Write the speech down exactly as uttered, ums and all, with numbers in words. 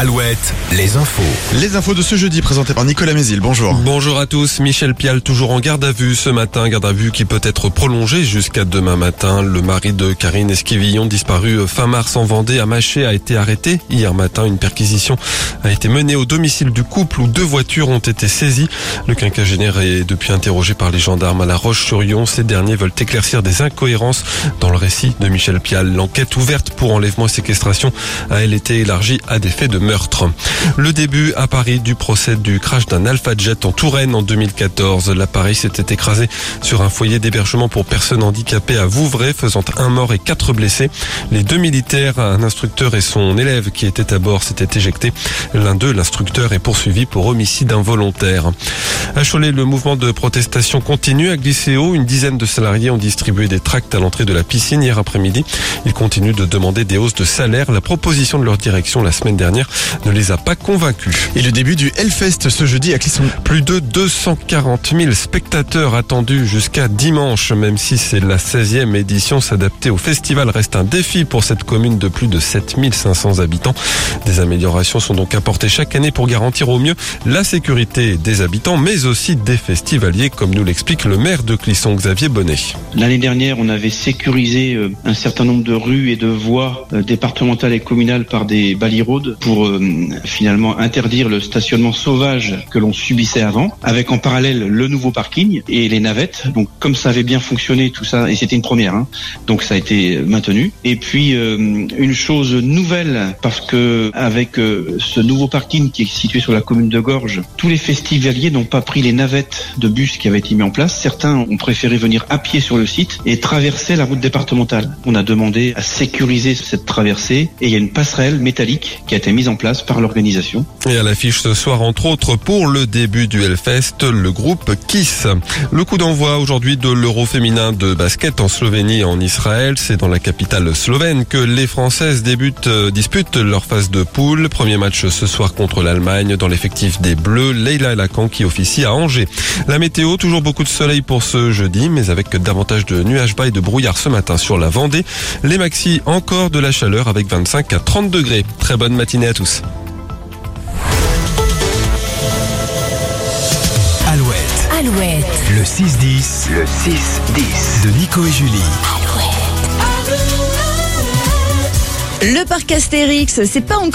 Alouette, les infos. Les infos de ce jeudi présentées par Nicolas Mézil. Bonjour. Bonjour à tous. Michel Pial toujours en garde à vue ce matin. Garde à vue qui peut être prolongée jusqu'à demain matin. Le mari de Karine Esquivillon, disparu fin mars en Vendée à Maché, a été arrêté hier matin. Une perquisition a été menée au domicile du couple où deux voitures ont été saisies. Le quinquagénaire est depuis interrogé par les gendarmes à La Roche-sur-Yon. Ces derniers veulent éclaircir des incohérences dans le récit de Michel Pial. L'enquête ouverte pour enlèvement et séquestration a elle été élargie à des faits de meurtre. Le début à Paris du procès du crash d'un Alpha Jet en Touraine en deux mille quatorze. L'appareil s'était écrasé sur un foyer d'hébergement pour personnes handicapées à Vouvray, faisant un mort et quatre blessés. Les deux militaires, un instructeur et son élève qui étaient à bord, s'étaient éjectés. L'un d'eux, l'instructeur, est poursuivi pour homicide involontaire. À Cholet, le mouvement de protestation continue. À Glisséo, une dizaine de salariés ont distribué des tracts à l'entrée de la piscine hier après-midi. Ils continuent de demander des hausses de salaire. La proposition de leur direction la semaine dernière ne les a pas convaincus. Et le début du Hellfest ce jeudi à Clisson. Plus de deux cent quarante mille spectateurs attendus jusqu'à dimanche. Même si c'est la seizième édition, s'adapter au festival reste un défi pour cette commune de plus de sept mille cinq cents habitants. Des améliorations sont donc apportées chaque année pour garantir au mieux la sécurité des habitants, mais aussi des festivaliers, comme nous l'explique le maire de Clisson, Xavier Bonnet. L'année dernière, on avait sécurisé un certain nombre de rues et de voies départementales et communales par des balirodes pour euh, finalement interdire le stationnement sauvage que l'on subissait avant, avec en parallèle le nouveau parking et les navettes. Donc comme ça avait bien fonctionné tout ça, et c'était une première, hein, donc ça a été maintenu. Et puis euh, une chose nouvelle, parce que avec euh, ce nouveau parking qui est situé sur la commune de Gorges, tous les festivaliers n'ont pas pris les navettes de bus qui avaient été mis en place. Certains ont préféré venir à pied sur le site et traverser la route départementale. On a demandé à sécuriser cette traversée et il y a une passerelle métallique qui a été mise en place par l'organisation. Et à l'affiche ce soir, entre autres, pour le début du Hellfest, le groupe Kiss. Le coup d'envoi aujourd'hui de l'Euro féminin de basket en Slovénie et en Israël. C'est dans la capitale slovène que les Françaises débutent, disputent leur phase de poule. Premier match ce soir contre l'Allemagne. Dans l'effectif des Bleus, Leïla Lacan qui officie à Angers. La météo, toujours beaucoup de soleil pour ce jeudi, mais avec davantage de nuages bas et de brouillard ce matin sur la Vendée. Les maxis, encore de la chaleur avec vingt-cinq à trente degrés. Très bonne matinée à tous. Alouette. Alouette. Le six dix. Le six dix. De Nico et Julie. Alouette. Le parc Astérix, c'est pas encore